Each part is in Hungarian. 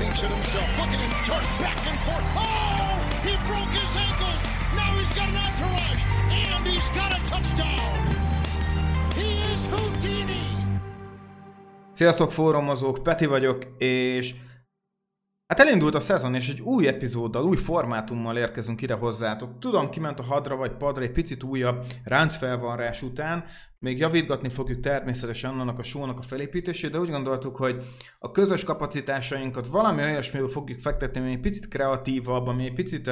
jinx it himself. Look at him turn back and forth. Oh, he broke his ankles. Now he's got an entourage, and he's got a touchdown. He is Houdini. Sziasztok, fórumozók, Peti vagyok, és hát elindult a szezon, és egy új epizóddal, új formátummal érkezünk ide hozzátok. Tudom, kiment a hadra vagy padra egy picit újabb ráncfelvarrás után, még javítgatni fogjuk természetesen annak a show-nak a felépítését, de úgy gondoltuk, hogy a közös kapacitásainkat valami olyasmiből fogjuk fektetni, ami egy picit kreatívabb, ami egy picit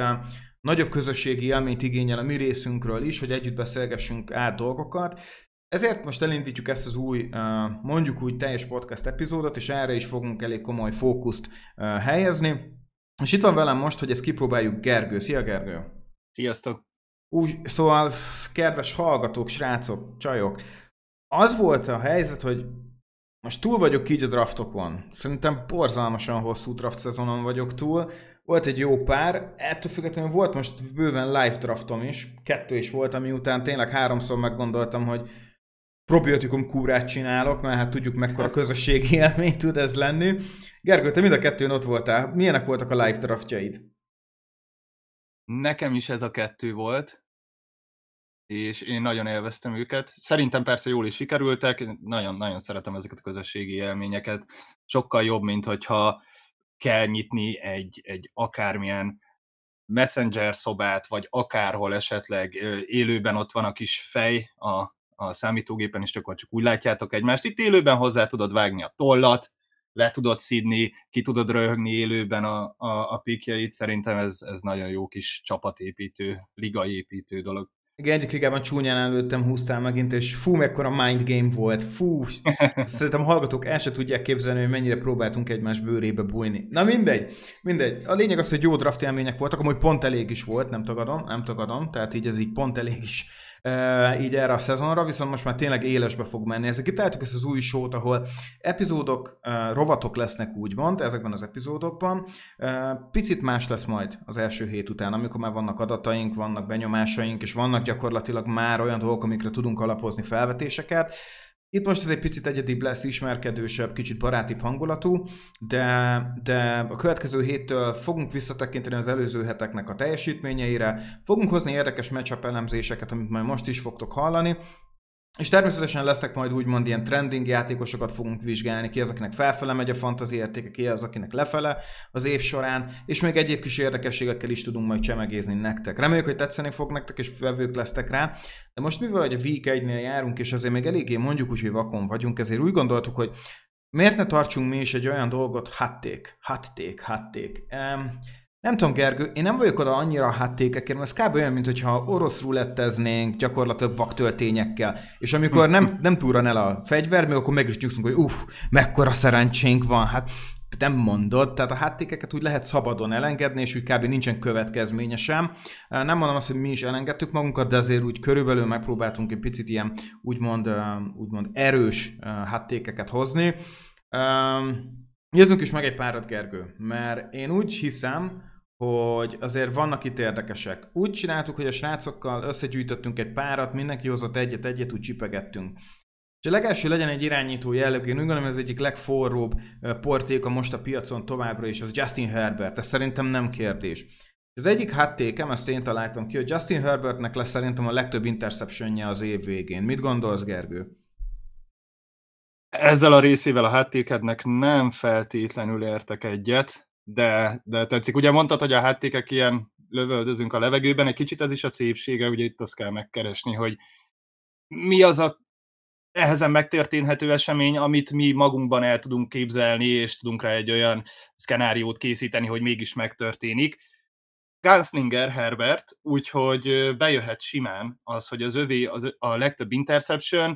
nagyobb közösségi élményt igényel a mi részünkről is, hogy együtt beszélgessünk át dolgokat. Ezért most elindítjuk ezt az új, mondjuk úgy teljes podcast epizódot, és erre is fogunk elég komoly fókuszt helyezni. És itt van velem most, hogy ezt kipróbáljuk Gergő. Szia, Gergő! Sziasztok! Úgy, szóval, kedves hallgatók, srácok, csajok, az volt a helyzet, hogy most túl vagyok így a draftokon. Szerintem borzalmasan hosszú draft szezonon vagyok túl. Volt egy jó pár, ettől függetlenül volt most bőven live draftom is. 2 is volt, ami után tényleg 3-szor meggondoltam, hogy probiotikum kúrát csinálok, mert hát tudjuk mekkora közösségi élmény tud ez lenni. Gergő, te mind a 2-n ott voltál. Milyenek voltak a live draftjaid? Nekem is ez a 2 volt, és én nagyon élveztem őket. Szerintem persze jól is sikerültek, nagyon-nagyon szeretem ezeket a közösségi élményeket. Sokkal jobb, mint hogyha kell nyitni egy akármilyen messenger szobát, vagy akárhol esetleg élőben ott van a kis fej a számítógépen, és csak úgy látjátok egymást. Itt élőben hozzá tudod vágni a tollat, le tudod szidni, ki tudod röhögni élőben a pikjait. Szerintem ez nagyon jó kis csapatépítő, ligaépítő dolog. Igen, egyik ligában csúnyán előttem húztál megint, és fú, mekkora mind game volt, fú, szerintem a hallgatók el se tudják képzelni, hogy mennyire próbáltunk egymás bőrébe bújni. Na mindegy. A lényeg az, hogy jó draft élmények voltak, amúgy pont elég is volt, nem tagadom, tehát így ez így pont elég is így erre a szezonra, viszont most már tényleg élesbe fog menni. Ezek itt álltuk ezt az új show-t, ahol epizódok, rovatok lesznek úgymond ezekben az epizódokban. Picit más lesz majd az első hét után, amikor már vannak adataink, vannak benyomásaink, és vannak gyakorlatilag már olyan dolgok, amikre tudunk alapozni felvetéseket. Itt most ez egy picit egyedibb lesz, ismerkedősebb, kicsit barátibb hangulatú, de a következő héttől fogunk visszatekinteni az előző heteknek a teljesítményeire, fogunk hozni érdekes matchup elemzéseket, amit majd most is fogtok hallani, és természetesen lesznek majd úgymond ilyen trending játékosokat fogunk vizsgálni, ki az, akinek felfele megy a fantasy értéke, ki az, akinek lefele az év során, és még egyéb kis érdekességekkel is tudunk majd csemegézni nektek. Reméljük, hogy tetszeni fog nektek, és vevők lesztek rá, de most mivel a Week 1-nél járunk, és azért még eléggé mondjuk úgy, hogy vakon vagyunk, ezért úgy gondoltuk, hogy miért ne tartsunk mi is egy olyan dolgot, hot take. Nem tudom, Gergő, én nem vagyok oda annyira a háttékekért, mert ez kb. Olyan, mintha orosz ruletteznénk gyakorlatilag vaktöltényekkel, és amikor nem túran el a fegyver, még akkor meg is nyugszunk, hogy mekkora szerencsénk van, hát nem mondod, tehát a háttékeket úgy lehet szabadon elengedni, és úgy kb. Nincsen következménye sem. Nem mondom azt, hogy mi is elengedtük magunkat, de azért úgy körülbelül megpróbáltunk egy picit ilyen úgymond erős háttékeket hozni. Nézzünk is meg egy párat, Gergő, mert én úgy hiszem, hogy azért vannak itt érdekesek. Úgy csináltuk, hogy a srácokkal összegyűjtöttünk egy párat, mindenki hozott egyet, úgy csipegettünk. És a legelső legyen egy irányító jellegű, én úgy gondolom, ez egyik legforróbb portéka most a piacon továbbra is, az Justin Herbert, ez szerintem nem kérdés. Az egyik háttékem, ezt én találtam ki, hogy Justin Herbertnek lesz szerintem a legtöbb interceptionje az év végén. Mit gondolsz, Gergő? Ezzel a részével a háttékednek nem feltétlenül értek egyet, de tetszik. Ugye mondtad, hogy a háttékek ilyen lövöldözünk a levegőben, egy kicsit ez is a szépsége, ugye itt azt kell megkeresni, hogy mi az a ehezen megtörténhető esemény, amit mi magunkban el tudunk képzelni, és tudunk rá egy olyan szkenáriót készíteni, hogy mégis megtörténik. Gunslinger Herbert, úgyhogy bejöhet simán az, hogy az övé a legtöbb interception.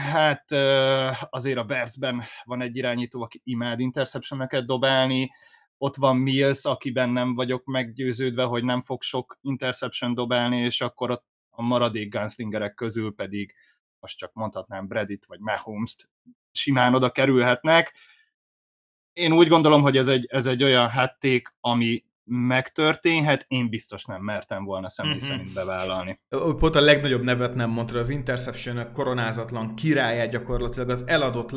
Hát azért a Bears-ben van egy irányító, aki imád interception-öket dobálni, ott van Mills, akiben nem vagyok meggyőződve, hogy nem fog sok interception dobálni, és akkor ott a maradék gunslingerek közül pedig most csak mondhatnám Bradit vagy Mahomes-t simán oda kerülhetnek. Én úgy gondolom, hogy ez egy olyan hátték, ami megtörténhet, én biztos nem mertem volna személy szerint bevállalni. Pont a legnagyobb nevet nem mondta, az interception koronázatlan királyát gyakorlatilag az eladott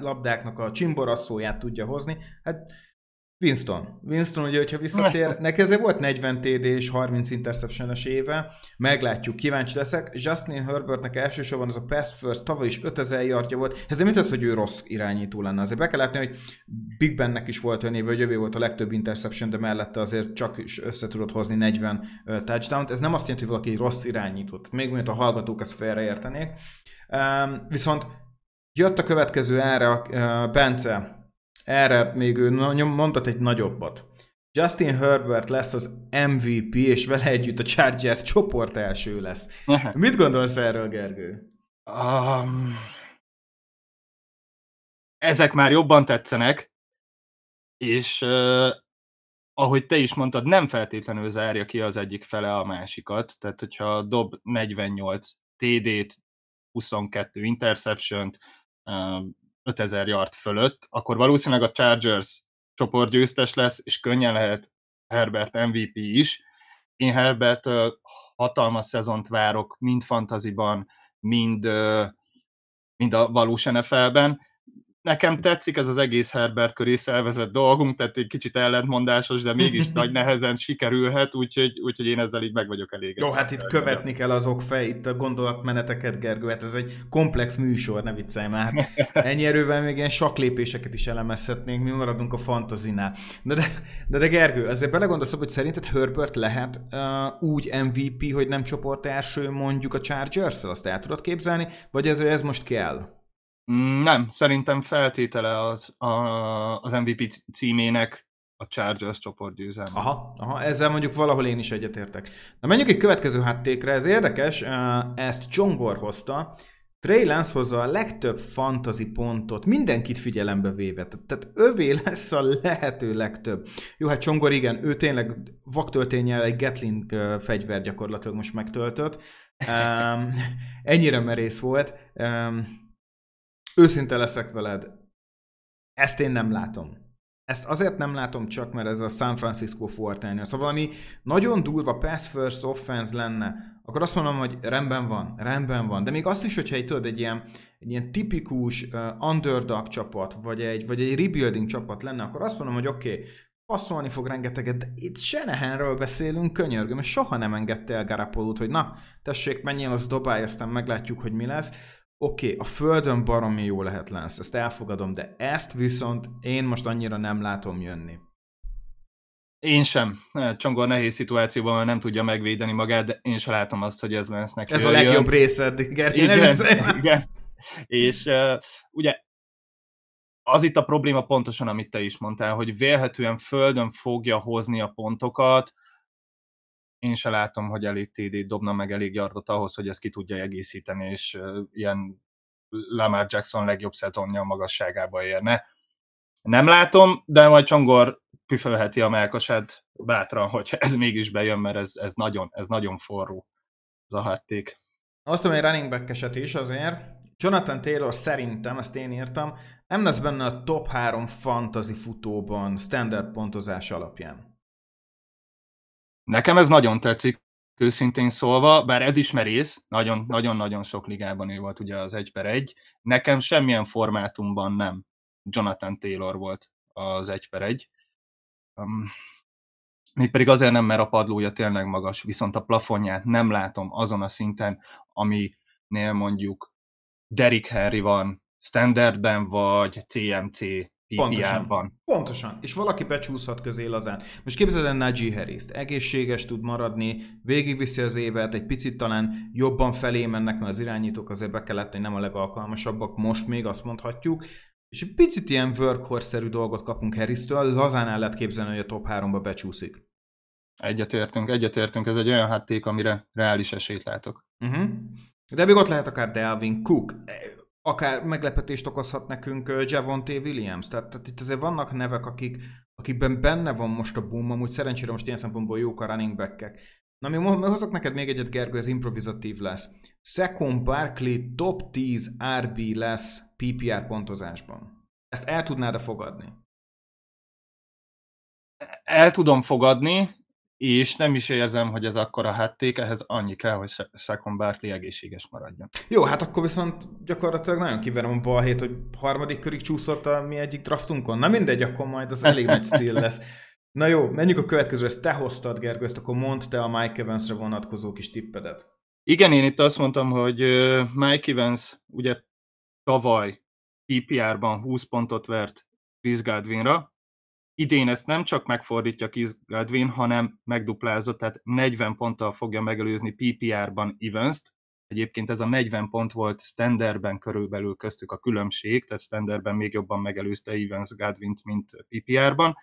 labdáknak a csimborasszóját tudja hozni. Hát Winston ugye, hogyha visszatér, neki ezért volt 40 TD és 30 interception-es éve, meglátjuk, kíváncsi leszek. Justin Herbertnek elsősorban az a pass first, tavaly is 5000 yardja volt, ezért mit az, hogy ő rossz irányító lenne? Azért be kell látni, hogy Big Bennek is volt olyan éve, hogy jövő volt a legtöbb interception, de mellette azért csak is össze tudott hozni 40 touchdown-t. Ez nem azt jelenti, hogy valaki rossz irányított, még mint a hallgatók ezt félreértenék. Viszont jött a következő erre, Bence. Erre még ő mondott egy nagyobbat. Justin Herbert lesz az MVP, és vele együtt a Chargers csoport első lesz. Mit gondolsz erről, Gergő? Ezek már jobban tetszenek, és ahogy te is mondtad, nem feltétlenül zárja ki az egyik fele a másikat. Tehát, hogyha dob 48 TD-t, 22 interception-t, 5000 yard fölött, akkor valószínűleg a Chargers csoportgyőztes lesz, és könnyen lehet Herbert MVP is. Én Herbert hatalmas szezont várok, mind fantasyban, mind a valós NFL-ben. Nekem tetszik ez az egész Herbert köré szervezett dolgunk, tehát egy kicsit ellentmondásos, de mégis nagy nehezen sikerülhet, úgyhogy én ezzel így meg vagyok elégedve. Jó, hát itt követni kell itt a gondolatmeneteket, Gergő, hát ez egy komplex műsor, ne viccelj már. Ennyi erővel még ilyen saklépéseket is elemezhetnénk, mi maradunk a fantazinál. De Gergő, azért belegondolsz, hogy szerinted Herbert lehet úgy MVP, hogy nem csoportárső mondjuk a Chargers-szel, azt el tudod képzelni, vagy ez most kell? Nem, szerintem feltétele az MVP címének a Chargers csoport győzelme. Aha, ezzel mondjuk valahol én is egyetértek. Na menjünk egy következő háttékre, ez érdekes, ezt Csongor hozta. Trey Lance hozza a legtöbb fantasy pontot, mindenkit figyelembe véve, tehát övé lesz a lehető legtöbb. Jó, hát Csongor igen, ő tényleg vaktölténnyel egy Gatling fegyver gyakorlatilag most megtöltött. Ennyire merész volt. Őszinte leszek veled, ezt én nem látom. Ezt azért nem látom csak, mert ez a San Francisco 49ers. Ha valami nagyon durva pass first offense lenne, akkor azt mondom, hogy rendben van. De még azt is, hogyha tudod, egy ilyen tipikus underdog csapat, vagy egy rebuilding csapat lenne, akkor azt mondom, hogy oké, passzolni fog rengeteget, de itt Shanahanről beszélünk, könyörgöm, és soha nem engedte el Garapolót, hogy na, tessék, menjél, az dobálj, aztán meglátjuk, hogy mi lesz. Oké, a földön baromi jó lehet Lance, ezt elfogadom, de ezt viszont én most annyira nem látom jönni. Én sem. Csongor nehéz szituációban, mert nem tudja megvédeni magát, de én sem látom azt, hogy ez Lance-nek jöjjön. Ez a legjobb részed, igen. És ugye az itt a probléma pontosan, amit te is mondtál, hogy vélhetően földön fogja hozni a pontokat. Én se látom, hogy elég TD-t dobna meg, elég yardot ahhoz, hogy ezt ki tudja egészíteni, és ilyen Lamar Jackson legjobb szezonja a magasságába érne. Nem látom, de majd Csongor püfölheti a mellkasát bátran, hogyha ez mégis bejön, mert ez nagyon forró, ez a hátték. Aztán egy running back eset is azért. Jonathan Taylor szerintem, ezt én írtam, nem lesz benne a top 3 fantasy futóban standard pontozás alapján. Nekem ez nagyon tetszik, őszintén szólva, bár ez is merész, nagyon-nagyon sok ligában ő volt ugye az 1/1, nekem semmilyen formátumban nem Jonathan Taylor volt az 1/1, mégpedig azért nem, mert a padlója tényleg magas, viszont a plafonját nem látom azon a szinten, aminél mondjuk Derrick Henry van, standardben vagy CMC Pontosan. És valaki becsúszhat közé lazán. Most képzeld el Najee Harrist. Egészséges tud maradni, végigviszi az évet, egy picit talán jobban felé mennek, mert az irányítók azért be kellett, hogy nem a legalkalmasabbak, most még azt mondhatjuk. És egy picit ilyen workhorse-szerű dolgot kapunk Harristől, lazán el lehet képzelni, hogy a top 3-ba becsúszik. Egyetértünk. Ez egy olyan hátték, amire reális esélyt látok. De még ott lehet akár Dalvin Cook, akár meglepetést okozhat nekünk Javonte Williams. Tehát itt azért vannak nevek, akikben benne van most a boom, amúgy szerencsére most ilyen szempontból jók a running back-ek. Na, mi hozok neked még egyet, Gergő, ez improvizatív lesz. Saquon Barkley top 10 RB lesz PPR pontozásban. Ezt el tudnád fogadni? El tudom fogadni, és nem is érzem, hogy ez akkora hátték, ehhez annyi kell, hogy Saquon Barkley egészséges maradjon. Jó, hát akkor viszont gyakorlatilag nagyon kiverem a balhét, hogy harmadik körig csúszott a mi egyik draftunkon. Na mindegy, akkor majd az elég nagy stíl lesz. Na jó, menjünk a következő, ezt te hoztad, Gergő, ezt akkor mondd te a Mike Evansre vonatkozó kis tippedet. Igen, én itt azt mondtam, hogy Mike Evans ugye tavaly PPR-ban 20 pontot vert Chris Godwinra. Idén ezt nem csak megfordítja Chris Godwin, hanem megduplázza, tehát 40 ponttal fogja megelőzni PPR-ban Evanst. Egyébként ez a 40 pont volt standardben körülbelül köztük a különbség, tehát standardben még jobban megelőzte Evans Godwint, mint PPR-ban.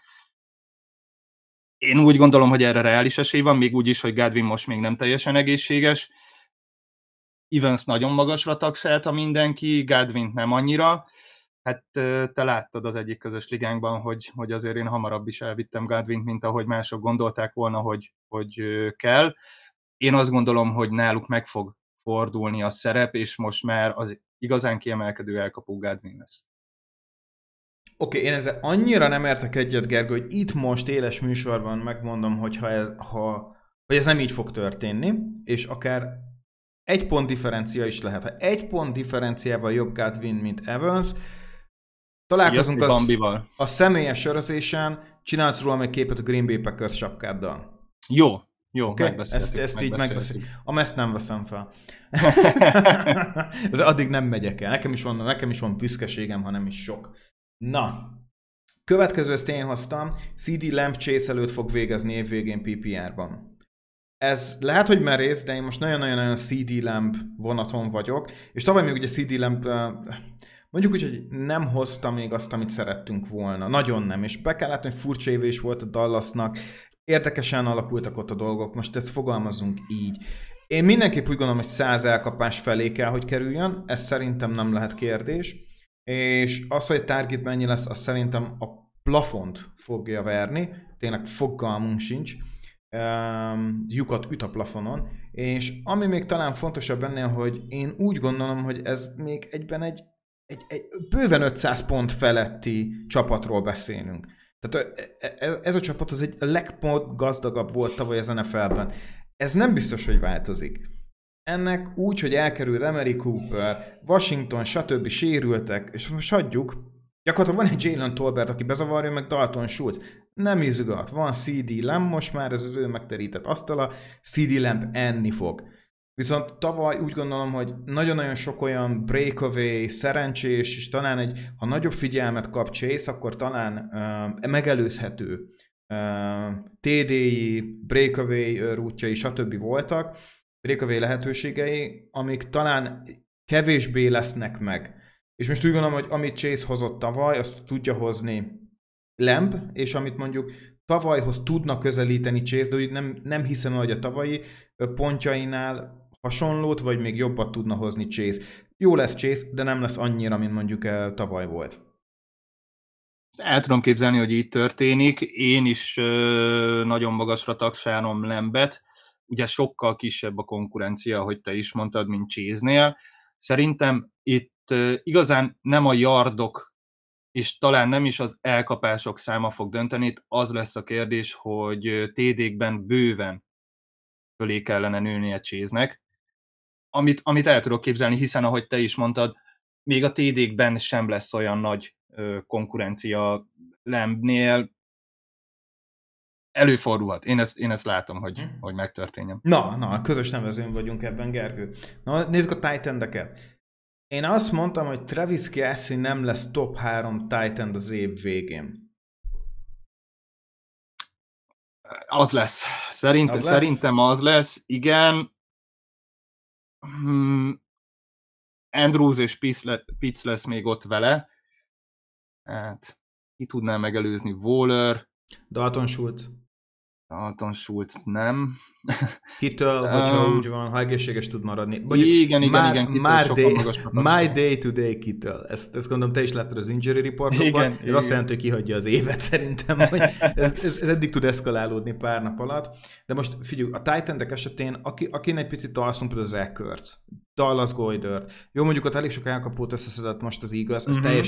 Én úgy gondolom, hogy erre reális esély van, még úgy is, hogy Godwin most még nem teljesen egészséges. Evans nagyon magasra taxálta mindenki, Godwin nem annyira. Hát te láttad az egyik közös ligánkban, hogy azért én hamarabb is elvittem Godwint, mint ahogy mások gondolták volna, hogy kell. Én azt gondolom, hogy náluk meg fog fordulni a szerep, és most már az igazán kiemelkedő elkapó Godwin lesz. Oké, én ezzel annyira nem értek egyet, Gergő, hogy itt most éles műsorban megmondom, hogy ez nem így fog történni, és akár egy pont differencia is lehet. Ha egy pont differenciával jobb Godwin, mint Evans, találkozunk a személyes sörözésen, csinálsz róla meg képet a Green Bay Packers sapkáddal. Jó, okay? Megbeszéltük. Ezt nem veszem fel. Addig nem megyek el. Nekem is van büszkeségem, ha nem is sok. Na, következő ezt én hoztam, CeeDee Lamb Chase előtt fog végezni évvégén PPR-ban. Ez lehet, hogy merész, de én most nagyon-nagyon CeeDee Lamb vonaton vagyok, és tavaly még ugye CeeDee Lamb, mondjuk úgy, hogy nem hozta még azt, amit szerettünk volna, nagyon nem, és be kell látni, hogy furcsa éve is volt a Dallasnak, érdekesen alakultak ott a dolgok, most ezt fogalmazunk így. Én mindenképp úgy gondolom, hogy 100 elkapás felé kell, hogy kerüljön, ez szerintem nem lehet kérdés. És az, hogy target mennyi lesz, az szerintem a plafont fogja verni, tényleg fogalmunk sincs, lyukat üt a plafonon, és ami még talán fontosabb ennél, hogy én úgy gondolom, hogy ez még egyben egy bőven 500 pont feletti csapatról beszélünk. Tehát ez a csapat az egy legpont gazdagabb volt tavaly az NFL-ben. Ez nem biztos, hogy változik. Ennek úgy, hogy elkerül Emery Cooper, Washington, stb. Sérültek, és most hagyjuk. Gyakorlatilag van egy Jalen Tolbert, aki bezavarja, meg Dalton Schultz. Nem izgat. Van CeeDee Lamb, most már ez az ő megterített asztala, CeeDee Lamb enni fog. Viszont tavaly úgy gondolom, hogy nagyon-nagyon sok olyan breakaway, szerencsés, és talán ha nagyobb figyelmet kap Chase, akkor talán megelőzhető TD-i, breakaway rútjai, stb. Voltak. Breakaway lehetőségei, amik talán kevésbé lesznek meg. És most úgy gondolom, hogy amit Chase hozott tavaly, azt tudja hozni Lamb, és amit mondjuk tavalyhoz tudna közelíteni Chase, de úgy nem hiszem, hogy a tavalyi pontjainál hasonlót, vagy még jobbat tudna hozni Chase. Jó lesz Chase, de nem lesz annyira, mint mondjuk tavaly volt. El tudom képzelni, hogy így történik. Én is nagyon magasra taksálom Lambet. Ugye sokkal kisebb a konkurencia, ahogy te is mondtad, mint Chase-nél. Szerintem itt igazán nem a yardok, és talán nem is az elkapások száma fog dönteni. Itt az lesz a kérdés, hogy TD-kben bőven fölé kellene nőnie Chase-nek, amit el tudok képzelni, hiszen ahogy te is mondtad, még a TD-kben sem lesz olyan nagy konkurencia Lambnél. Előfordulhat. Én ezt látom, hogy megtörténjen. Na, közös nevezőn vagyunk ebben, Gergő. Na, nézzük a tight endeket. Én azt mondtam, hogy Travis Kelce nem lesz top 3 tight end az év végén. Az lesz. Szerintem az lesz. Igen. Andrews és Pitts lesz még ott vele. Hát, ki tudná megelőzni? Waller. Dalton Schultz nem. Kitől, hogyha úgy van, ha egészséges tud maradni. Igen, my day to day Kitől. Ezt gondolom, te is láttad az injury reportokban. Ez azt jelenti, hogy kihagyja az évet szerintem. Hogy ez eddig tud eszkalálódni pár nap alatt. De most figyelj, a tight endek esetén, akin egy picit alszunk, például Zach Kurtz, Dallas Goedert. Jó, mondjuk ott elég sok elkapót összeszedett most az igaz,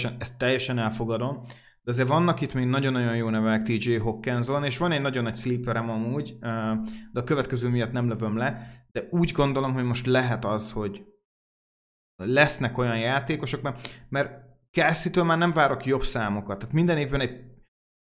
ezt teljesen elfogadom. de azért vannak itt még nagyon-nagyon jó nevek TJ Hawkinson, és van egy nagyon nagy sleeperem amúgy, de a következő miatt nem lövöm le, de úgy gondolom, hogy most lehet az, hogy lesznek olyan játékosok, mert Kelsey-től már nem várok jobb számokat. Tehát minden évben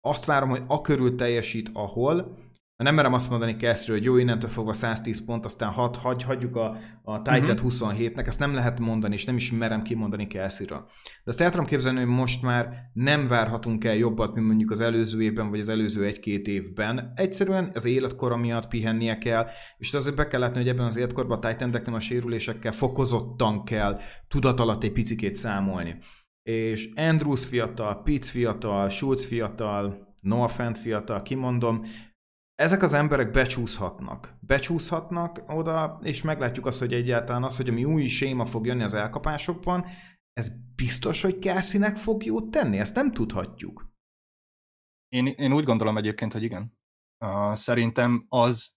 azt várom, hogy akörül teljesít, ahol. Nem merem azt mondani Kelseyről, hogy jó, innentől fogva 110 pont, aztán hagyjuk a Titan 27-nek, ezt nem lehet mondani, és nem is merem kimondani Kelseyről. De azt el tudom képzelni, hogy most már nem várhatunk el jobbat, mint mondjuk az előző évben, vagy az előző egy-két évben. Egyszerűen az életkora miatt pihennie kell, és azért be kell látni, hogy ebben az életkorban a Titan-deknél a sérülésekkel fokozottan kell tudat alatt egy picikét számolni. És Andrews fiatal, Pitts fiatal, Schultz fiatal, Norfant fiatal, kimondom, ezek az emberek becsúszhatnak oda, és meglátjuk azt, hogy egyáltalán az, hogy ami új séma fog jönni az elkapásokban, ez biztos, hogy Kelseynek fog jót tenni? Ezt nem tudhatjuk. Én úgy gondolom egyébként, hogy igen. Szerintem az,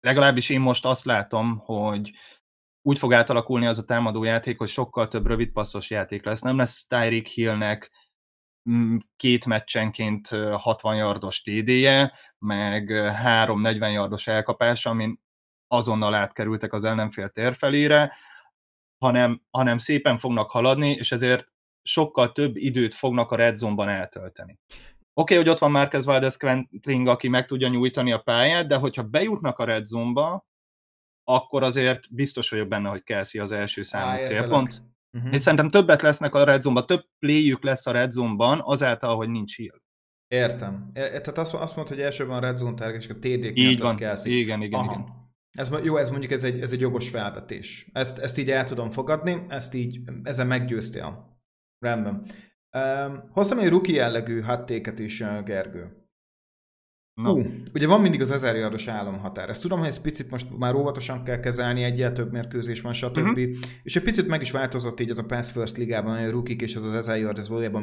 legalábbis én most azt látom, hogy úgy fog átalakulni az a támadó játék, hogy sokkal több rövidpasszos játék lesz. Nem lesz Tyreek Hillnek két meccsenként 60 yardos TD-je, meg 3-40 yardos elkapás, amin azonnal átkerültek az ellenfél térfelére, hanem szépen fognak haladni, és ezért sokkal több időt fognak a red zone-ban eltölteni. Oké, hogy ott van Marquez Valdes-Scantling, aki meg tudja nyújtani a pályát, de hogyha bejutnak a red zone-ba, akkor azért biztos vagyok benne, hogy Kelsey az első számú célpont. És szerintem többet lesznek a red zone-ban, több playjük lesz a red zone-ban, azáltal, hogy nincs Hill. Értem. Tehát azt mondta, hogy elsőben a red zone target, és a TD-k nem lesz Kelsey. Igen. Ez mondjuk ez egy jogos felvetés. Ezt így el tudom fogadni, ezzel meggyőztél. Rendben. Hoztam egy rookie jellegű hattéket is, Gergő. Ugye van mindig az 1000 yardos álomhatár. Ezt tudom, hogy ez picit most már óvatosan kell kezelni, egyel több mérkőzés van, stb. Uh-huh. És egy picit meg is változott így az a Pass First ligában, a rookie és az az 1000 yard, ez valójában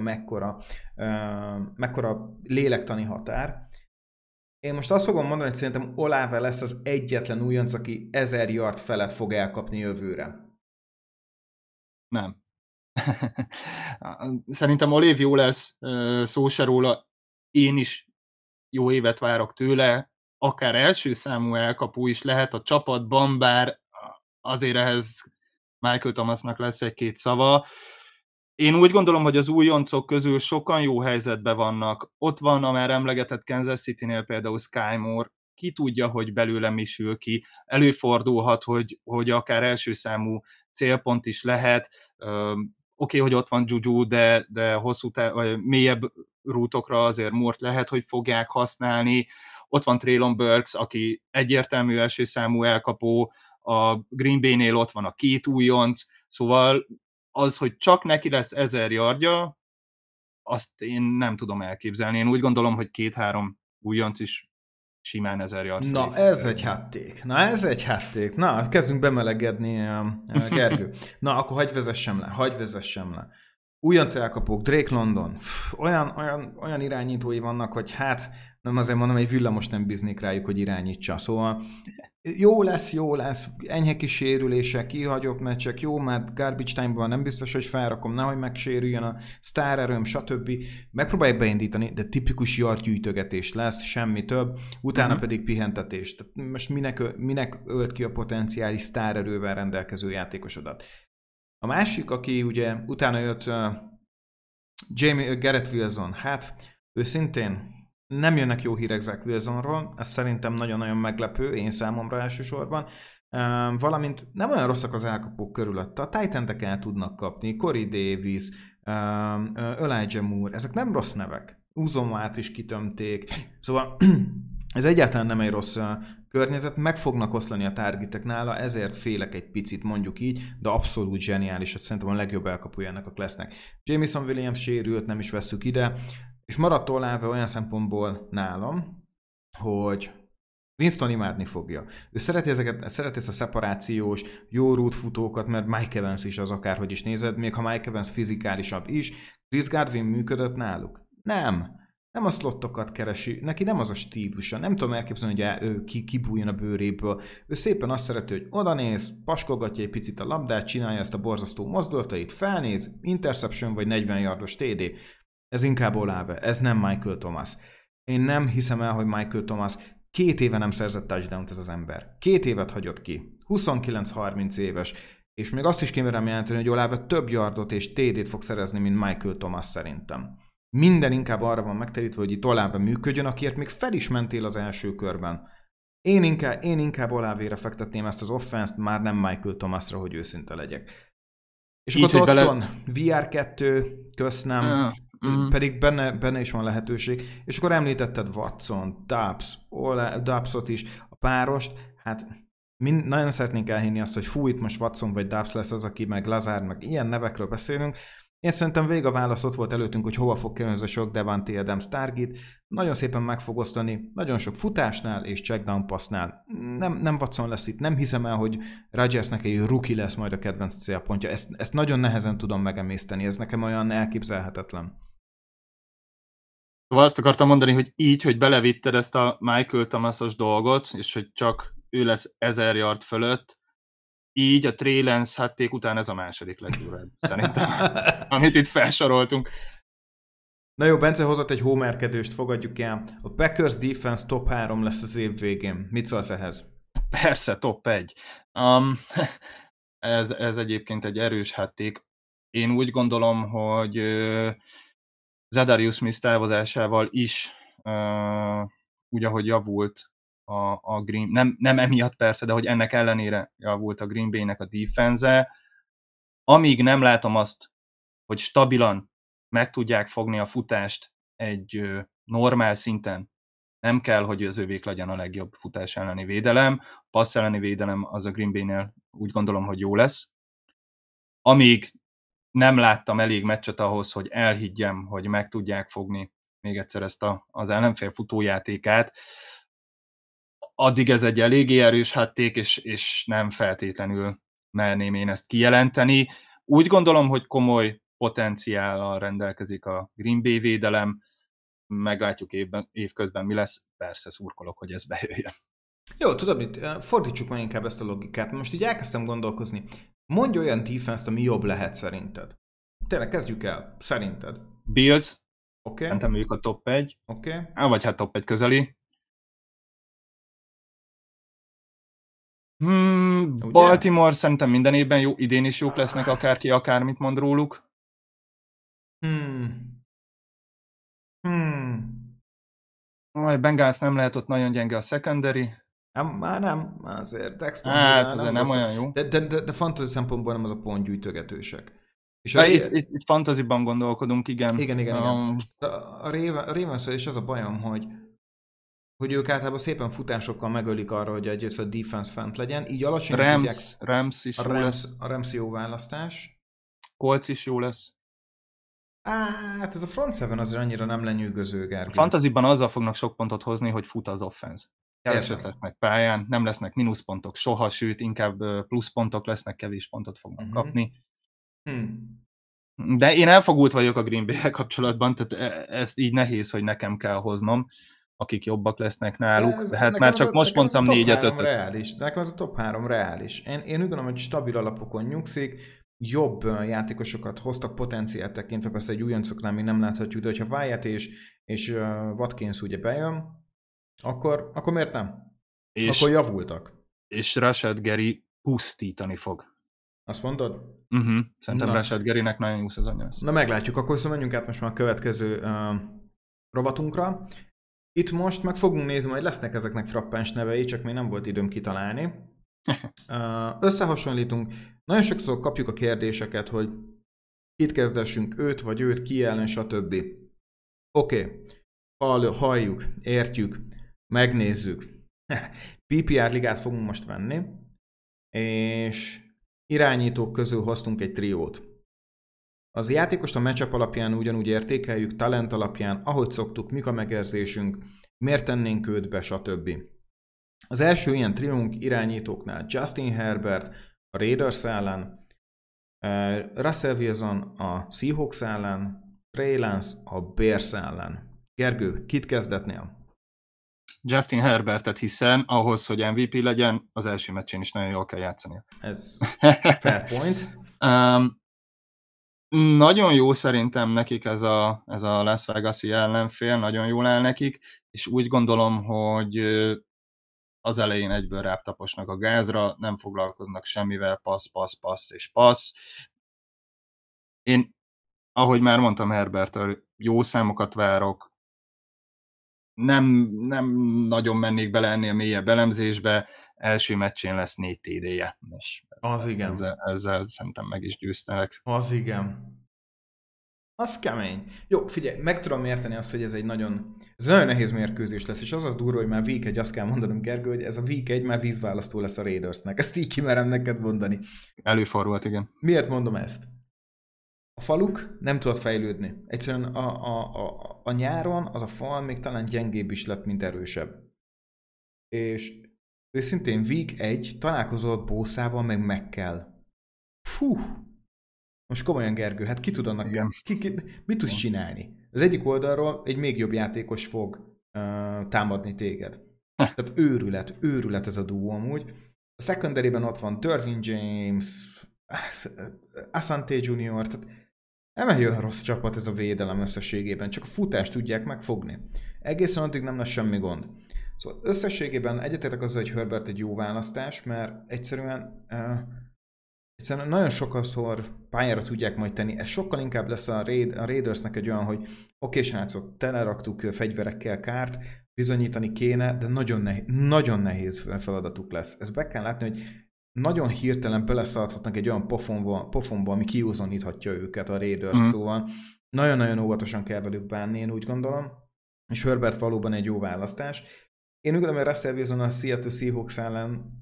mekkora lélektani határ. Én most azt fogom mondani, hogy szerintem Olave lesz az egyetlen újonc, aki 1000 yard felett fog elkapni jövőre. Nem. Szerintem Olave jó lesz, szó se róla. Én is jó évet várok tőle, akár első számú elkapó is lehet a csapatban, bár azért ehhez Michael Thomasnak lesz egy-két szava. Én úgy gondolom, hogy az újoncok közül sokan jó helyzetben vannak. Ott van a már emlegetett Kansas City-nél például Sky Moore. Ki tudja, hogy belőle mi sül ki. Előfordulhat, hogy akár első számú célpont is lehet. Oké, hogy ott van Juju, de mélyebb rútokra azért Moore-t lehet, hogy fogják használni. Ott van Treylon Burks, aki egyértelmű első számú elkapó, a Green Bay-nél ott van a két újonc, szóval az, hogy csak neki lesz 1000 yardja, azt én nem tudom elképzelni. Én úgy gondolom, hogy 2-3 újonc is simán 1000 yard felé. Na, ez egy hátték. Na, kezdünk bemelegedni, Gergő. Na, akkor hagyj vezessem le. Újonc elkapók, Drake London, olyan irányítói vannak, hogy nem azért mondom, egy villamos nem bíznék rájuk, hogy irányítsa. Szóval jó lesz, enyhe kis sérülések, kihagyok meccsek, jó, mert garbage time-ban nem biztos, hogy felrakom, nehogy megsérüljön a sztárerőm, stb. Megpróbálják beindítani, de tipikus yardgyűjtögetés lesz, semmi több, utána pedig pihentetés. Tehát most minek ölt ki a potenciális sztárerővel rendelkező játékosodat? A másik, aki ugye utána jött Garrett Wilson, őszintén nem jönnek jó hírek Zach Wilsonról, ez szerintem nagyon-nagyon meglepő, én számomra elsősorban, valamint nem olyan rosszak az elkapók körülött, a Titan-ek el tudnak kapni, Corey Davis, Elijah Moore, ezek nem rossz nevek, Uzomát is kitömték, szóval ez egyáltalán nem egy rossz környezet, meg fognak oszlani a targetek nála, ezért félek egy picit, mondjuk így, de abszolút zseniális, hogy szerintem a legjobb elkapója ennek a Classnek. Jameson Williams sérült, nem is vesszük ide, és maradt Olave olyan szempontból nálam, hogy Winston imádni fogja. Ő szereti ezt a szeparációs, jó rútfutókat, mert Mike Evans is az, akárhogy is nézed, még ha Mike Evans fizikálisabb is, Chris Godwin működött náluk? Nem a slottokat keresi, neki nem az a stílusa, nem tudom elképzelni, hogy ő kibújjon a bőréből. Ő szépen azt szereti, hogy odanéz, paskolgatja egy picit a labdát, csinálja ezt a borzasztó mozdulatait, felnéz, interception vagy 40 yardos TD. Ez inkább Olave, ez nem Michael Thomas. Én nem hiszem el, hogy Michael Thomas 2 éve nem szerzett touchdownt ez az ember. 2 évet hagyott ki. 29-30 éves. És még azt is kimerem jelenteni, hogy Olave több yardot és TD-t fog szerezni, mint Michael Thomas szerintem. Minden inkább arra van megterítve, hogy itt Olave működjön, akiért még fel is mentél az első körben. Én inkább Olave-re fektetném ezt az offenszt, már nem Michael Thomasra, hogy őszinte legyek. És így, akkor ott van VR2, köszönöm, pedig benne is van lehetőség. És akkor említetted Watson, Doubsot is, a párost, hát... Nagyon szeretnénk elhinni azt, hogy fú, itt most Watson vagy Doubs lesz az, aki meg Lazard, meg ilyen nevekről beszélünk. Én szerintem végig a válasz ott volt előttünk, hogy hova fog kerülni ez a sok Davante Adams target. Nagyon szépen meg fog osztani, nagyon sok futásnál és checkdown passnál. Nem Watson lesz itt, nem hiszem el, hogy Rodgersnek egy rookie lesz majd a kedvenc célpontja. Ezt nagyon nehezen tudom megemészteni, ez nekem olyan elképzelhetetlen. Szóval azt akartam mondani, hogy így, hogy belevitted ezt a Michael Thomas-os dolgot, és hogy csak ő lesz 1000 yard fölött, így a Trey Lance hátték után ez a második legdurvább, szerintem, amit itt felsoroltunk. Na jó, Bence hozott egy homerkedőst, fogadjuk el. A Packers defense top 3 lesz az év végén. Mit szólsz ehhez? Persze, top 1. Ez egyébként egy erős hátték. Én úgy gondolom, hogy Zadarius Smith távozásával is úgy, ahogy javult a Green, nem emiatt persze, de hogy ennek ellenére javult a Green Bay-nek a defense-e. Amíg nem látom azt, hogy stabilan meg tudják fogni a futást egy normál szinten, nem kell, hogy az ővék legyen a legjobb futás elleni védelem. A passz elleni védelem az a Green Bay-nél úgy gondolom, hogy jó lesz. Amíg nem láttam elég meccset ahhoz, hogy elhiggyem, hogy meg tudják fogni még egyszer ezt az ellenfél futójátékát, addig ez egy eléggé erős hátték, és nem feltétlenül merném én ezt kijelenteni. Úgy gondolom, hogy komoly potenciállal rendelkezik a Green Bay védelem, meglátjuk évközben mi lesz, persze szurkolok, hogy ez bejöjjön. Jó, tudod mit, fordítsuk meg inkább ezt a logikát, most így elkezdtem gondolkozni. Mondj olyan defense-t, ami jobb lehet szerinted. Tényleg kezdjük el, szerinted. Bills, szerintem ők a top 1, vagy hát top 1 közeli. Baltimore szerintem minden évben jó, idén is jók lesznek, akárki akármit mond róluk. Bengals nem lehet, ott nagyon gyenge a secondary. Már nem, azért Dexter. Hát, nem olyan jó. De fantasy szempontból nem az a pontgyűjtögetősek. Itt fantasyban gondolkodunk, igen. Igen. A Ravens-szel is az a bajom, hogy ők általában szépen futásokkal megölik arra, hogy egyrészt a defense fent legyen, így alacsony Rams is jó lesz. A Rams jó választás. Colts is jó lesz. Hát ez a front seven azért annyira nem lenyűgöző, Gergő. A fantasyban azzal fognak sok pontot hozni, hogy fut az offense. Keveset lesznek pályán, nem lesznek mínuszpontok soha, sőt, inkább pluszpontok lesznek, kevés pontot fognak kapni. De én elfogult vagyok a Green Bay-el kapcsolatban, tehát ez így nehéz, hogy nekem kell hoznom, akik jobbak lesznek náluk, de hát már csak most mondtam 4-5-öt. Reális. Nekem ez a top 3 reális. Én úgy gondolom, hogy stabil alapokon nyugszik, jobb játékosokat hoztak potenciált tekintve, persze egy újoncoknál még nem láthatjuk, de hogyha Wyatt és Watkins ugye bejön, akkor miért nem? Akkor javultak. És Rashad Gary pusztítani fog. Azt mondod? Szerintem Rashad Garynek nagyon jó szezonja lesz. Na meglátjuk, akkor szóval menjünk át most már a következő rovatunkra. Itt most meg fogunk nézni, majd lesznek ezeknek frappáns nevei, csak még nem volt időm kitalálni. Összehasonlítunk. Nagyon sokszor kapjuk a kérdéseket, hogy itt kezdessünk őt vagy őt, ki ellen, stb. Halljuk, értjük, megnézzük. PPR ligát fogunk most venni, és irányítók közül hoztunk egy triót. Az játékost a matchup alapján ugyanúgy értékeljük, talent alapján, ahogy szoktuk, mik a megérzésünk, miért tennénk őt be, stb. Az első ilyen triónk irányítóknál Justin Herbert a Raiders ellen, Russell Wilson a Seahawks ellen, Trey Lance a Bears ellen. Gergő, kit kezdetnél? Justin Herbertet, hiszen ahhoz, hogy MVP legyen, az első meccsén is nagyon jól kell játszania. Ez fair point. Nagyon jó szerintem nekik ez a Las Vegas-i ellenfél, nagyon jól áll nekik, és úgy gondolom, hogy az elején egyből rátaposnak a gázra, nem foglalkoznak semmivel, passz és passz. Én, ahogy már mondtam Herberttől, jó számokat várok, nem nagyon mennék bele ennél mélyebb elemzésbe, első meccsén lesz 4 TD-je. Az igen. Ezzel szerintem meg is győztelek. Az igen. Az kemény. Jó, figyelj, meg tudom érteni azt, hogy ez egy nagyon nehéz mérkőzés lesz, és az a durva, hogy már week 1, azt kell mondanunk, Gergő, hogy ez a week 1 már vízválasztó lesz a Raidersnek. Ezt így kimerem neked mondani. Előfordult, igen. Miért mondom ezt? A faluk nem tudott fejlődni. Egyszerűen a nyáron az a fal még talán gyengébb is lett, mint erősebb. És őszintén week 1 találkozol Bószával, meg Mackkel. Fú! Most komolyan, Gergő, hát ki tud annak, mit tudsz csinálni? Az egyik oldalról egy még jobb játékos fog támadni téged. Tehát őrület ez a duó amúgy. A secondary-ben ott van Dervin James, Asante Junior, tehát nem egy olyan rossz csapat ez a védelem összességében, csak a futást tudják megfogni. Egészen addig nem lesz semmi gond. Szóval összességében egyetértek azzal, hogy Herbert egy jó választás, mert egyszerűen nagyon sokszor pályára tudják majd tenni. Ez sokkal inkább lesz a Raidersnek egy olyan, hogy oké, srácok, teleraktuk fegyverekkel kárt, bizonyítani kéne, de nagyon nehéz feladatuk lesz. Ezt be kell látni, hogy nagyon hirtelen beleszaladhatnak egy olyan pofonba, ami kiúzoníthatja őket a Raiders, szóval nagyon-nagyon óvatosan kell velük bánni, én úgy gondolom, és Herbert valóban egy jó választás. Én úgy gondolom, hogy Russell Wilson a Seattle Seahawks ellen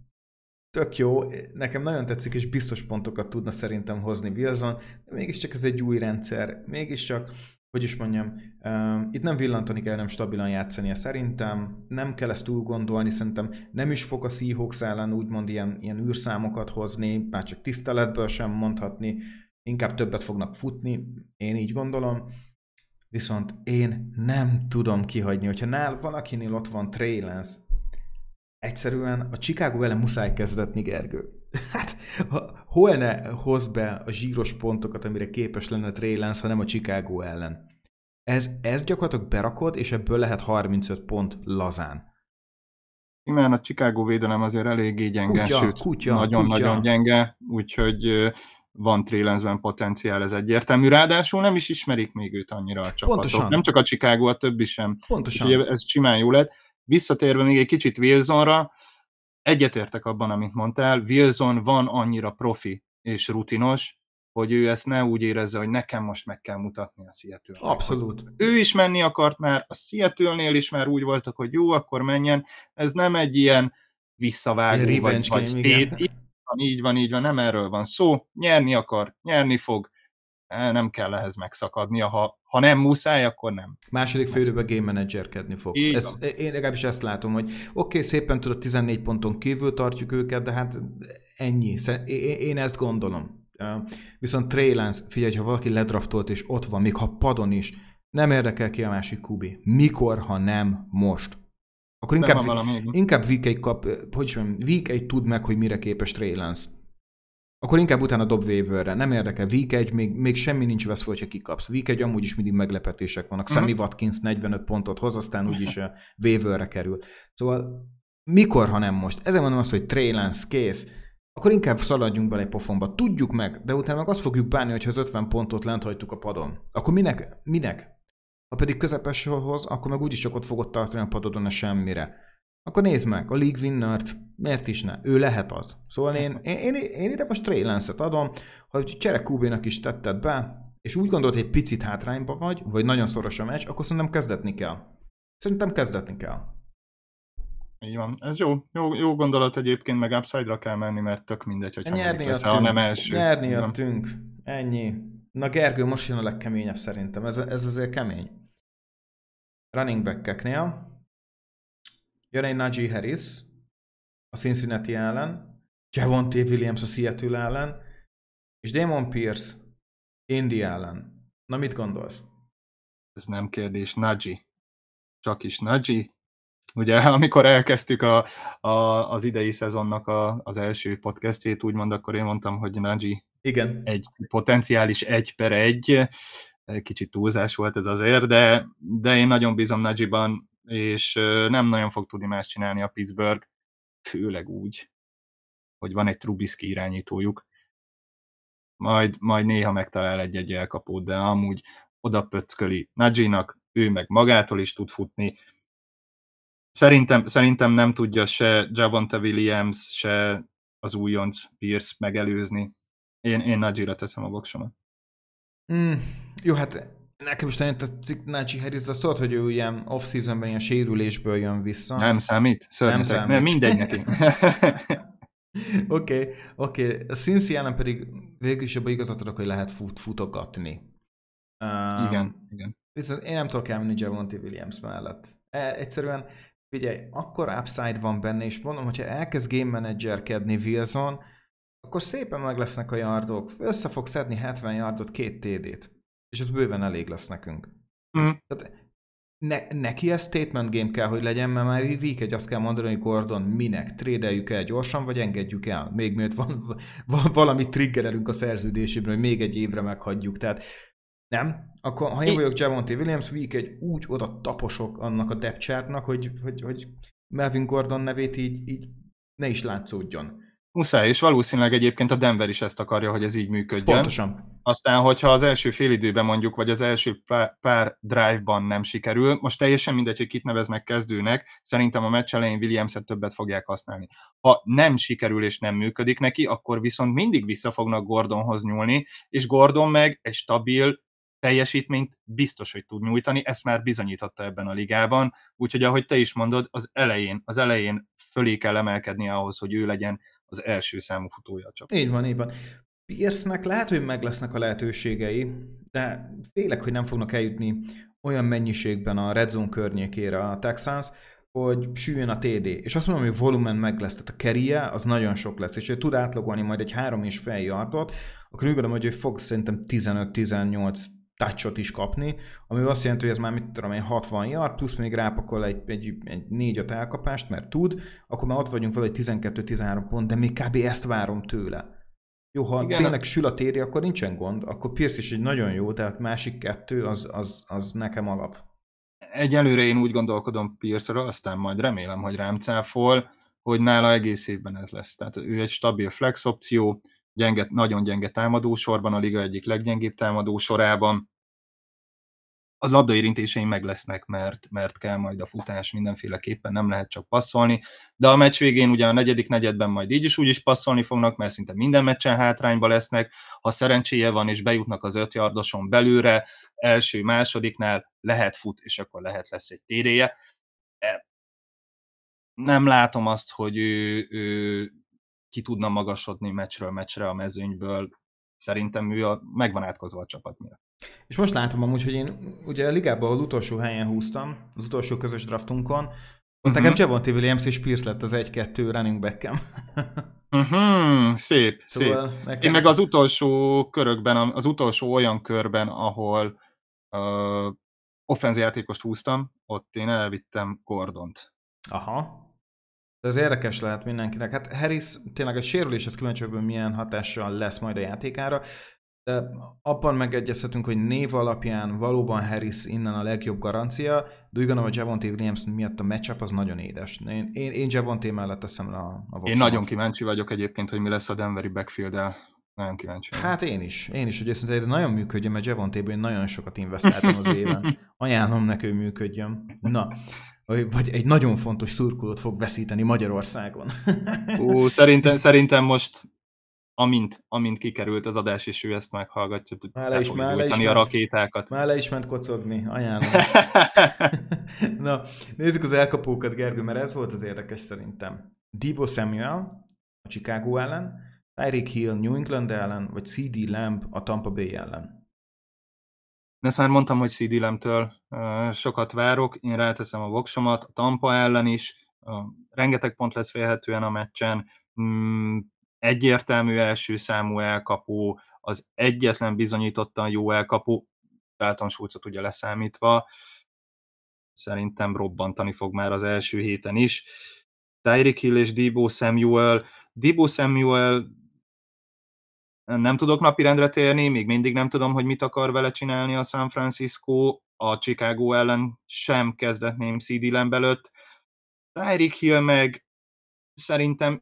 tök jó, nekem nagyon tetszik, és biztos pontokat tudna szerintem hozni Wilson, de mégiscsak ez egy új rendszer, mégiscsak, hogy is mondjam, itt nem villantani kell, nem stabilan játszania szerintem, nem kell ezt túl gondolni, szerintem nem is fog a Seahawks ellen úgymond ilyen űrszámokat hozni, már csak tiszteletből sem mondhatni, inkább többet fognak futni, én így gondolom, viszont én nem tudom kihagyni, hogyha valakinél ott van Trey Lance, egyszerűen a Chicago ellen muszáj kezdetni, Gergő. Hát, hol ne hozd be a zsíros pontokat, amire képes lenne Trey Lance, ha nem a Chicago ellen. Ez gyakorlatilag berakod, és ebből lehet 35 pont lazán. Mert a Chicago védelem azért eléggé gyenge, sőt, nagyon-nagyon gyenge, úgyhogy van Trey Lance-ben potenciál, ez egyértelmű. Ráadásul nem is ismerik még őt annyira a csapatok. Pontosan. Nem csak a Chicago, a többi sem. Pontosan. Úgyhogy ez simán jó lett. Visszatérve még egy kicsit Wilsonra, egyetértek abban, amit mondtál, Wilson van annyira profi és rutinos, hogy ő ezt ne úgy érezze, hogy nekem most meg kell mutatni a Seattle-nek. Abszolút. Ő is menni akart már, a Seattle-nél is már úgy voltak, hogy jó, akkor menjen. Ez nem egy ilyen visszavágó, vagy state. Így van, nem erről van szó. Nyerni akar, nyerni fog. Nem kell ehhez megszakadnia, ha nem muszáj, akkor nem. Második félidőben game managerkedni fog. Én legalábbis ezt látom, hogy oké, szépen tudod, 14 ponton kívül tartjuk őket, de hát ennyi. Én ezt gondolom. Viszont Trey Lance, figyelj, ha valaki ledraftolt és ott van, még ha padon is, nem érdekel ki a másik kubi. Mikor, ha nem most. Akkor inkább week 1 tud meg, hogy mire képes Trey Lance. Akkor inkább utána dob waiverre, nem érdekel. Week 1, még semmi nincs veszve, hogyha kikapsz. Week 1 amúgy is mindig meglepetések vannak. Sammy Watkins 45 pontot hoz, aztán úgyis a waiverre került. Szóval mikor, ha nem most? Ezen mondom azt, hogy Trey Lance kész, akkor inkább szaladjunk bele egy pofonba. Tudjuk meg, de utána meg azt fogjuk bánni, hogyha az 50 pontot lent hagytuk a padon. Akkor minek? Ha pedig közepeshoz, akkor meg úgyis csak ott fogod tartani a padodon a semmire. Akkor nézd meg, a League Winnert, miért is ne? Ő lehet az. Szóval én ide most Trey Lance-et adom, ha Csere QB-nak is tetted be, és úgy gondolod, hogy egy picit hátrányba vagy nagyon szoros a meccs, akkor szerintem kezdetni kell. Így van. Ez jó gondolat egyébként, meg upside-ra kell menni, mert tök mindegy, hogyha melyik lesz, ha nem első. Nyerni jöttünk. Ennyi. Na Gergő, most jön a legkeményebb szerintem. Ez azért kemény. Running back-eknél jön egy Najee Harris a Cincinnati ellen, Javonte Williams a Seattle ellen, és Dameon Pierce Indy ellen. Na mit gondolsz? Ez nem kérdés, Najee. Csak is Najee. Ugye amikor elkezdtük az idei szezonnak az első podcastjét, úgymond, akkor én mondtam, hogy Najee Igen. Egy potenciális 1/1, kicsit túlzás volt ez azért, de én nagyon bízom Najee-ban, és nem nagyon fog tudni más csinálni a Pittsburgh, főleg úgy, hogy van egy Trubisky irányítójuk. Majd néha megtalál egy-egy elkapót, de amúgy oda pöcköli Najee-nak, ő meg magától is tud futni. Szerintem nem tudja se Javonte Williams, se az újonc Pierce megelőzni. Én Najee-ra teszem a voksomat. Jó, hát nekem is nagyon tetszik Najee Harris, azt tudod, hogy ő ilyen off-seasonben ilyen sérülésből jön vissza. Nem számít? Szörnyetek, mert mindegy neki. Oké. A Cincinnati pedig végül is abban igazat adok, hogy lehet futogatni. Igen. Viszont én nem tudok elmenni Javonte Williams mellett. Egyszerűen, figyelj, akkor upside van benne, és mondom, hogyha elkezd game managerkedni Wilson, akkor szépen meg lesznek a yardok. Össze fog szedni 70 yardot, 2 TD-t. És ez bőven elég lesz nekünk. Mm. Tehát neki ez statement game kell, hogy legyen, mert már week 1 azt kell mondani, hogy Gordon minek, trédeljük el gyorsan, vagy engedjük el, még miért van valami triggererünk a szerződésében, hogy még egy évre meghagyjuk. Tehát nem? Akkor ha én vagyok Javonte Williams, week 1 úgy oda taposok annak a depth chartnak, hogy Melvin Gordon nevét így ne is látszódjon. Muszáj, és valószínűleg egyébként a Denver is ezt akarja, hogy ez így működjön. Pontosan. Aztán, hogyha az első fél időben mondjuk, vagy az első pár drive-ban nem sikerül, most teljesen mindegy, hogy kit neveznek kezdőnek, szerintem a meccs elején Williams-et többet fogják használni. Ha nem sikerül és nem működik neki, akkor viszont mindig vissza fognak Gordonhoz nyúlni, és Gordon meg egy stabil teljesítményt biztos, hogy tud nyújtani, ezt már bizonyította ebben a ligában, úgyhogy ahogy te is mondod, az elején fölé kell emelkedni ahhoz, hogy ő legyen az első számú futója a csapat. Így van. Pierce-nek lehet, hogy meg lesznek a lehetőségei, de félek, hogy nem fognak eljutni olyan mennyiségben a red zone környékére a Texans, hogy sűjön a TD. És azt mondom, hogy volumen meg lesz, tehát a carry-je az nagyon sok lesz, és ő tud átlogolni majd egy 3,5 yardot, akkor úgy gondolom, hogy ő fog szerintem 15-18 touchot is kapni, ami azt jelenti, hogy ez már 60 yard, plusz még rápakol egy 4-5 elkapást, mert tud, akkor már ott vagyunk valahogy 12-13 pont, de még kb. Ezt várom tőle. Jó, ha igen, tényleg sül a téri, akkor nincsen gond, akkor Pierce is egy nagyon jó, tehát másik 2 az nekem alap. Egyelőre én úgy gondolkodom Pierce-ről, aztán majd remélem, hogy rám cáfol, hogy nála egész évben ez lesz. Tehát ő egy stabil flex opció, nagyon gyenge támadósorban, a liga egyik leggyengébb támadósorában. Az labdaérintéseim meg lesznek, mert kell majd a futás mindenféleképpen, nem lehet csak passzolni, de a meccs végén ugye a negyedik negyedben majd így is úgy is passzolni fognak, mert szinte minden meccsen hátrányba lesznek, ha szerencséje van és bejutnak az 5 yardoson belőle, első, másodiknál lehet fut, és akkor lesz egy TD-je. Nem látom azt, hogy ő ki tudna magasodni meccsről meccsre a mezőnyből, szerintem ő meg van átkozva a csapat miatt. És most látom amúgy, hogy én ugye a ligában, ahol utolsó helyen húztam, az utolsó közös draftunkon, nekem Javonte Williams és Pierce lett az 1-2 running back-em. Szép. Nekem... Én meg az utolsó körökben, az utolsó olyan körben, ahol offenzi játékost húztam, ott én elvittem Gordont. Aha. Ez érdekes lehet mindenkinek. Hát Harris tényleg egy sérülés, ez kíváncsi, hogy milyen hatással lesz majd a játékára, de abban megegyezhetünk, hogy név alapján valóban Harris innen a legjobb garancia, de úgy gondolom, hogy Javonte Williams miatt a matchup az nagyon édes. Én Javonte mellett teszem le a voksomat. Én nagyon kíváncsi vagyok egyébként, hogy mi lesz a Denveri backfield-el. Nagyon kíváncsi. Hát én is, hogy őszintén, hogy nagyon működjön, mert Javonte-ből én nagyon sokat investáltam az éven. Ajánlom neki, hogy működjön. Na, vagy egy nagyon fontos szurkolót fog veszíteni Magyarországon. Szerintem most, amint kikerült az adás, és ő ezt meghallgatja, le fog gyújtani a rakétákat. Már le is ment kocogni, ajánlom. Na, nézzük az elkapókat, Gergő, mert ez volt az érdekes szerintem. Deebo Samuel a Chicago ellen, Tyreek Hill New England ellen, vagy CeeDee Lamb a Tampa Bay ellen? Ezt már mondtam, hogy CeeDee Lamb-től sokat várok, én ráteszem a voksomat, a Tampa ellen is, rengeteg pont lesz vélhetően a meccsen, egyértelmű első számú elkapó, az egyetlen bizonyítottan jó elkapó, Dalton Schultzot ugye leszámítva, szerintem robbantani fog már az első héten is. Tyreek Hill és Deebo Samuel nem tudok napirendre térni, még mindig nem tudom, hogy mit akar vele csinálni a San Francisco, a Chicago ellen sem kezdetném CeeDee Lamb előtt. Tyreek Hill meg szerintem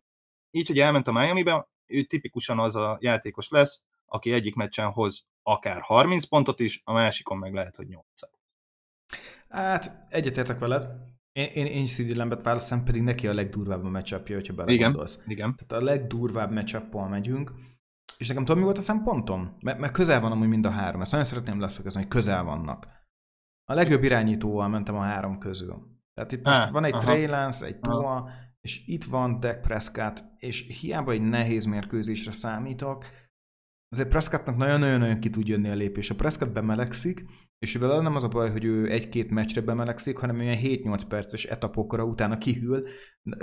így, hogy elment a Miamibe, ő tipikusan az a játékos lesz, aki egyik meccsen hoz akár 30 pontot is, a másikon meg lehet, hogy 8-at. Hát, egyetértek veled. Én CeeDee Lambet választom, pedig neki a legdurvább a match-upja, hogyha belegondolsz. Igen. Tehát a legdurvább match-uppal megyünk, és nekem tudom, mi volt a szempontom? Mert közel van amúgy mind a három. Ezt nagyon szeretném leszögezni, hogy közel vannak. A legjobb irányítóval mentem a három közül. Tehát itt most van egy Trey Lance, egy Tua, és itt van Dak Prescott, és hiába egy nehéz mérkőzésre számítok, azért Prescottnak nagyon-nagyon ki tud jönni a lépés. A Prescott bemelegszik, és vele nem az a baj, hogy ő egy-két meccsre bemelegszik, hanem olyan 7-8 perces etapokra utána kihűl.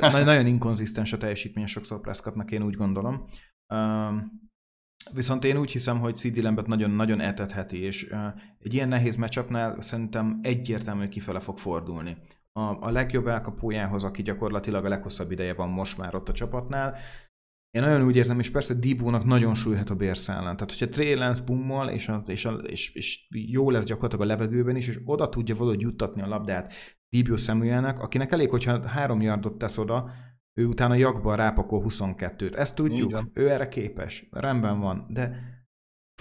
Nagyon inkonzisztens a teljesítmény sokszor Prescottnak, én úgy gondolom. Viszont én úgy hiszem, hogy CeeDee Lambet nagyon-nagyon etetheti, és egy ilyen nehéz matchupnál szerintem egyértelmű kifele fog fordulni. A legjobb elkapójához, aki gyakorlatilag a leghosszabb ideje van most már ott a csapatnál. Én nagyon úgy érzem, és persze Deebo-nak nagyon súlyhat a bérszállán. Tehát, hogyha Trey Lance bummol, és jó lesz gyakorlatilag a levegőben is, és oda tudja valahogy juttatni a labdát Deebo Samuelnek, akinek elég, hogyha 3 yardot tesz oda, ő utána jakban rápakol 22-t. Ezt tudjuk, igen. Ő erre képes, rendben van, de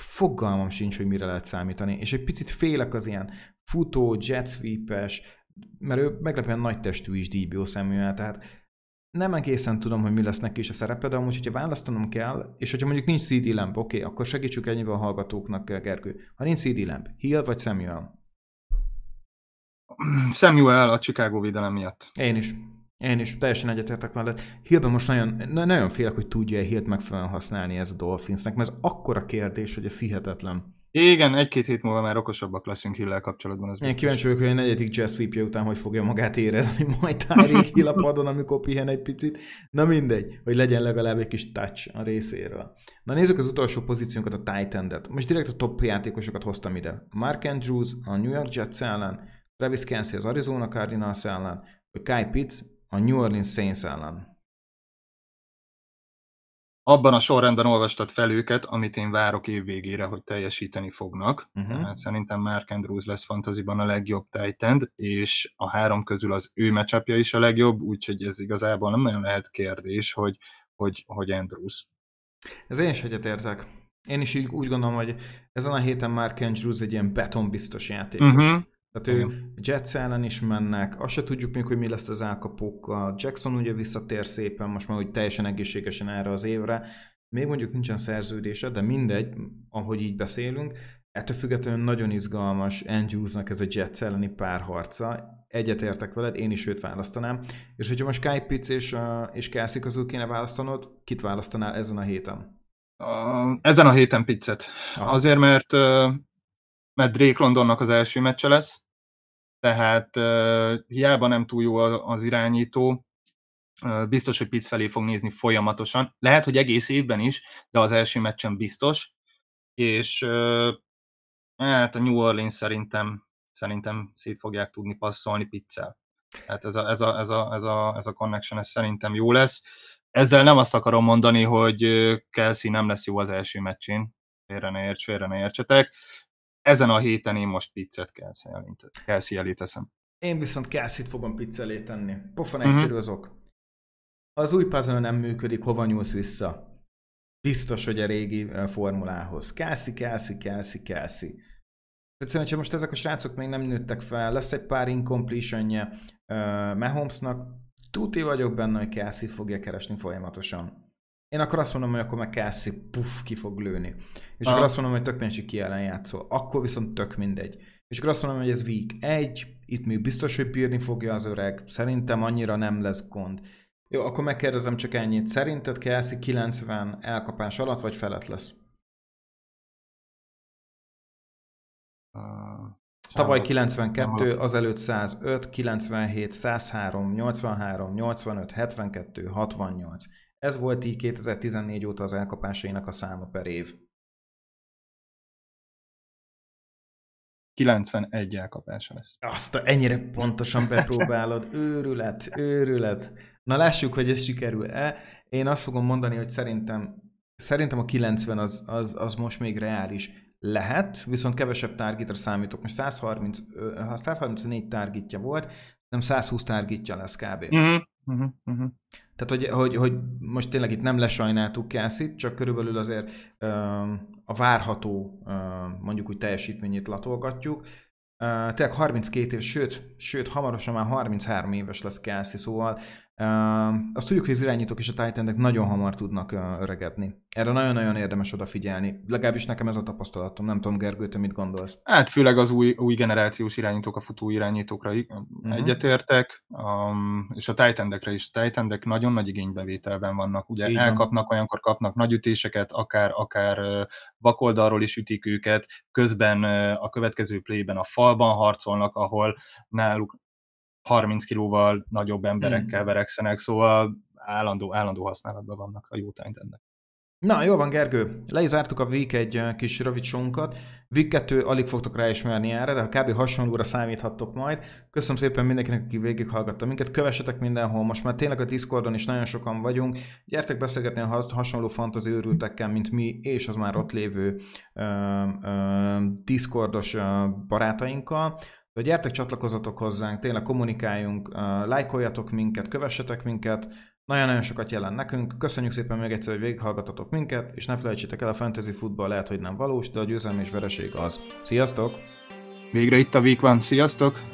fogalmam sincs, hogy mire lehet számítani. És egy picit félek az ilyen futó, jet sweep-es, mert ő meglepően nagy testű is Deebo Samuel, tehát nem egészen tudom, hogy mi lesz neki is a szerepe, de amúgy, hogyha választanom kell, és hogyha mondjuk nincs CeeDee Lamb, oké, akkor segítsük ennyivel a hallgatóknak, Gergő. Ha nincs CeeDee Lamb, Hill vagy Samuel? Samuel a Chicago védelem miatt. Én is, teljesen egyetértek veled. Hillben most nagyon félek, hogy tudja-e Hillt megfelelően használni ez a Dolphinsnek, mert ez akkora kérdés, hogy ez hihetetlen. Igen, 1-2 hét múlva már okosabbak leszünk Hill-lel kapcsolatban, az biztos. Én kíváncsi vagyok, hogy a negyedik jazz sweep-je után hogy fogja magát érezni majd Tyreek Hill a padon, amikor pihen egy picit. Na mindegy, hogy legyen legalább egy kis touch a részéről. Na nézzük az utolsó pozíciónkat, a tight endet. Most direkt a top játékosokat hoztam ide. Mark Andrews a New York Jets ellen, Travis Kelce az Arizona Cardinals ellen, vagy Kyle Pitts a New Orleans Saints ellen. Abban a sorrendben olvastad fel őket, amit én várok évvégére, hogy teljesíteni fognak. Uh-huh. Szerintem Mark Andrews lesz fantasyban a legjobb tight end, és a három közül az ő matchupja is a legjobb, úgyhogy ez igazából nem nagyon lehet kérdés, hogy Andrews. Ez én is egyetértek. Én is úgy gondolom, hogy ezen a héten Mark Andrews egy ilyen betonbiztos játékos. Uh-huh. Tehát ő Jets ellen is mennek, azt se tudjuk még, hogy mi lesz az elkapókkal. Jackson ugye visszatér szépen, most már úgy teljesen egészségesen erre az évre. Még mondjuk nincsen szerződése, de mindegy, ahogy így beszélünk. Ettől függetlenül nagyon izgalmas Andrewsnak ez a Jets elleni párharca. Egyetértek veled, én is őt választanám. És hogyha most Kyle Pitts és Kelce közül kéne választanod, kit választanál ezen a héten? Ezen a héten Pittset. Azért, mert Drake Londonnak az első meccse lesz, tehát hiába nem túl jó az irányító, biztos, hogy Pitts felé fog nézni folyamatosan, lehet, hogy egész évben is, de az első meccsen biztos, és hát a New Orleans szerintem szét fogják tudni passzolni Pitts-el. Tehát ez a connection, ez szerintem jó lesz. Ezzel nem azt akarom mondani, hogy Kelce nem lesz jó az első meccsén, félre ne értsetek, ezen a héten én most Pizzet Kelce elé teszem. Én viszont Kelce-t fogom Pizza elé tenni. Pofon egyszerű az ok. Az új puzzle nem működik, hova nyúlsz vissza? Biztos, hogy a régi formulához. Kelce. Egyszerűen, hogyha most ezek a srácok még nem nőttek fel, lesz egy pár incompletion-je Mahomesnak, tuti vagyok benne, hogy Kelce fogja keresni folyamatosan. Én akkor azt mondom, hogy akkor meg Kelce ki fog lőni. És akkor azt mondom, hogy tök mindegy, hogy ki ellen játszol. Akkor viszont tök mindegy. És akkor azt mondom, hogy ez week 1, itt még biztos, hogy bírni fogja az öreg. Szerintem annyira nem lesz gond. Jó, akkor megkérdezem csak ennyit. Szerinted Kelce 90 elkapás alatt vagy felett lesz? Tavaly 92, azelőtt 105, 97, 103, 83, 85, 72, 68... Ez volt így 2014 óta az elkapásainak a száma per év. 91 elkapása lesz. Azt ennyire pontosan bepróbálod. Őrület. Na lássuk, hogy ez sikerül-e. Én azt fogom mondani, hogy szerintem Szerintem a 90 az most még reális lehet, viszont kevesebb targetra számítok. Most 134 targetja volt, nem 120 targetja lesz kb. Tehát, hogy most tényleg itt nem lesajnáltuk Kelce-t, csak körülbelül azért a várható, mondjuk úgy teljesítményét latolgatjuk. Tényleg 32 év, sőt, hamarosan már 33 éves lesz Kelce, szóval azt tudjuk, hogy az irányítók és a tight-endek nagyon hamar tudnak öregedni. Erre nagyon-nagyon érdemes odafigyelni. Legalábbis nekem ez a tapasztalatom. Nem tudom, Gergő, te mit gondolsz? Hát főleg az új generációs irányítók, a futó irányítókra egyetértek, és a tight-endekre is. A tight-endek nagyon nagy igénybevételben vannak. Ugye így elkapnak, van. Olyankor kapnak nagy ütéseket, akár bakoldalról is ütik őket, közben a következő playben a falban harcolnak, ahol náluk 30 kilóval nagyobb emberekkel verekszenek, szóval állandó használatban vannak a jó tányt ennek. Na, jól van, Gergő. Le is zártuk a Week 1 kis rövidsunkat. Week 2 alig fogtok ráismerni erre, de kb. Hasonlóra számíthattok majd. Köszönöm szépen mindenkinek, aki végighallgatta minket. Kövessetek mindenhol, most már tényleg a Discordon is nagyon sokan vagyunk. Gyertek beszélgetni a hasonló fantasy őrültekkel, mint mi, és az már ott lévő Discordos barátainkkal. De gyertek, csatlakozzatok hozzánk, tényleg kommunikáljunk, lájkoljatok minket, kövessetek minket, nagyon-nagyon sokat jelent nekünk, köszönjük szépen még egyszer, hogy végighallgatatok minket, és ne felejtsétek el, a fantasy futball lehet, hogy nem valós, de a győzelem és vereség az. Sziasztok! Végre itt a Week 1, sziasztok!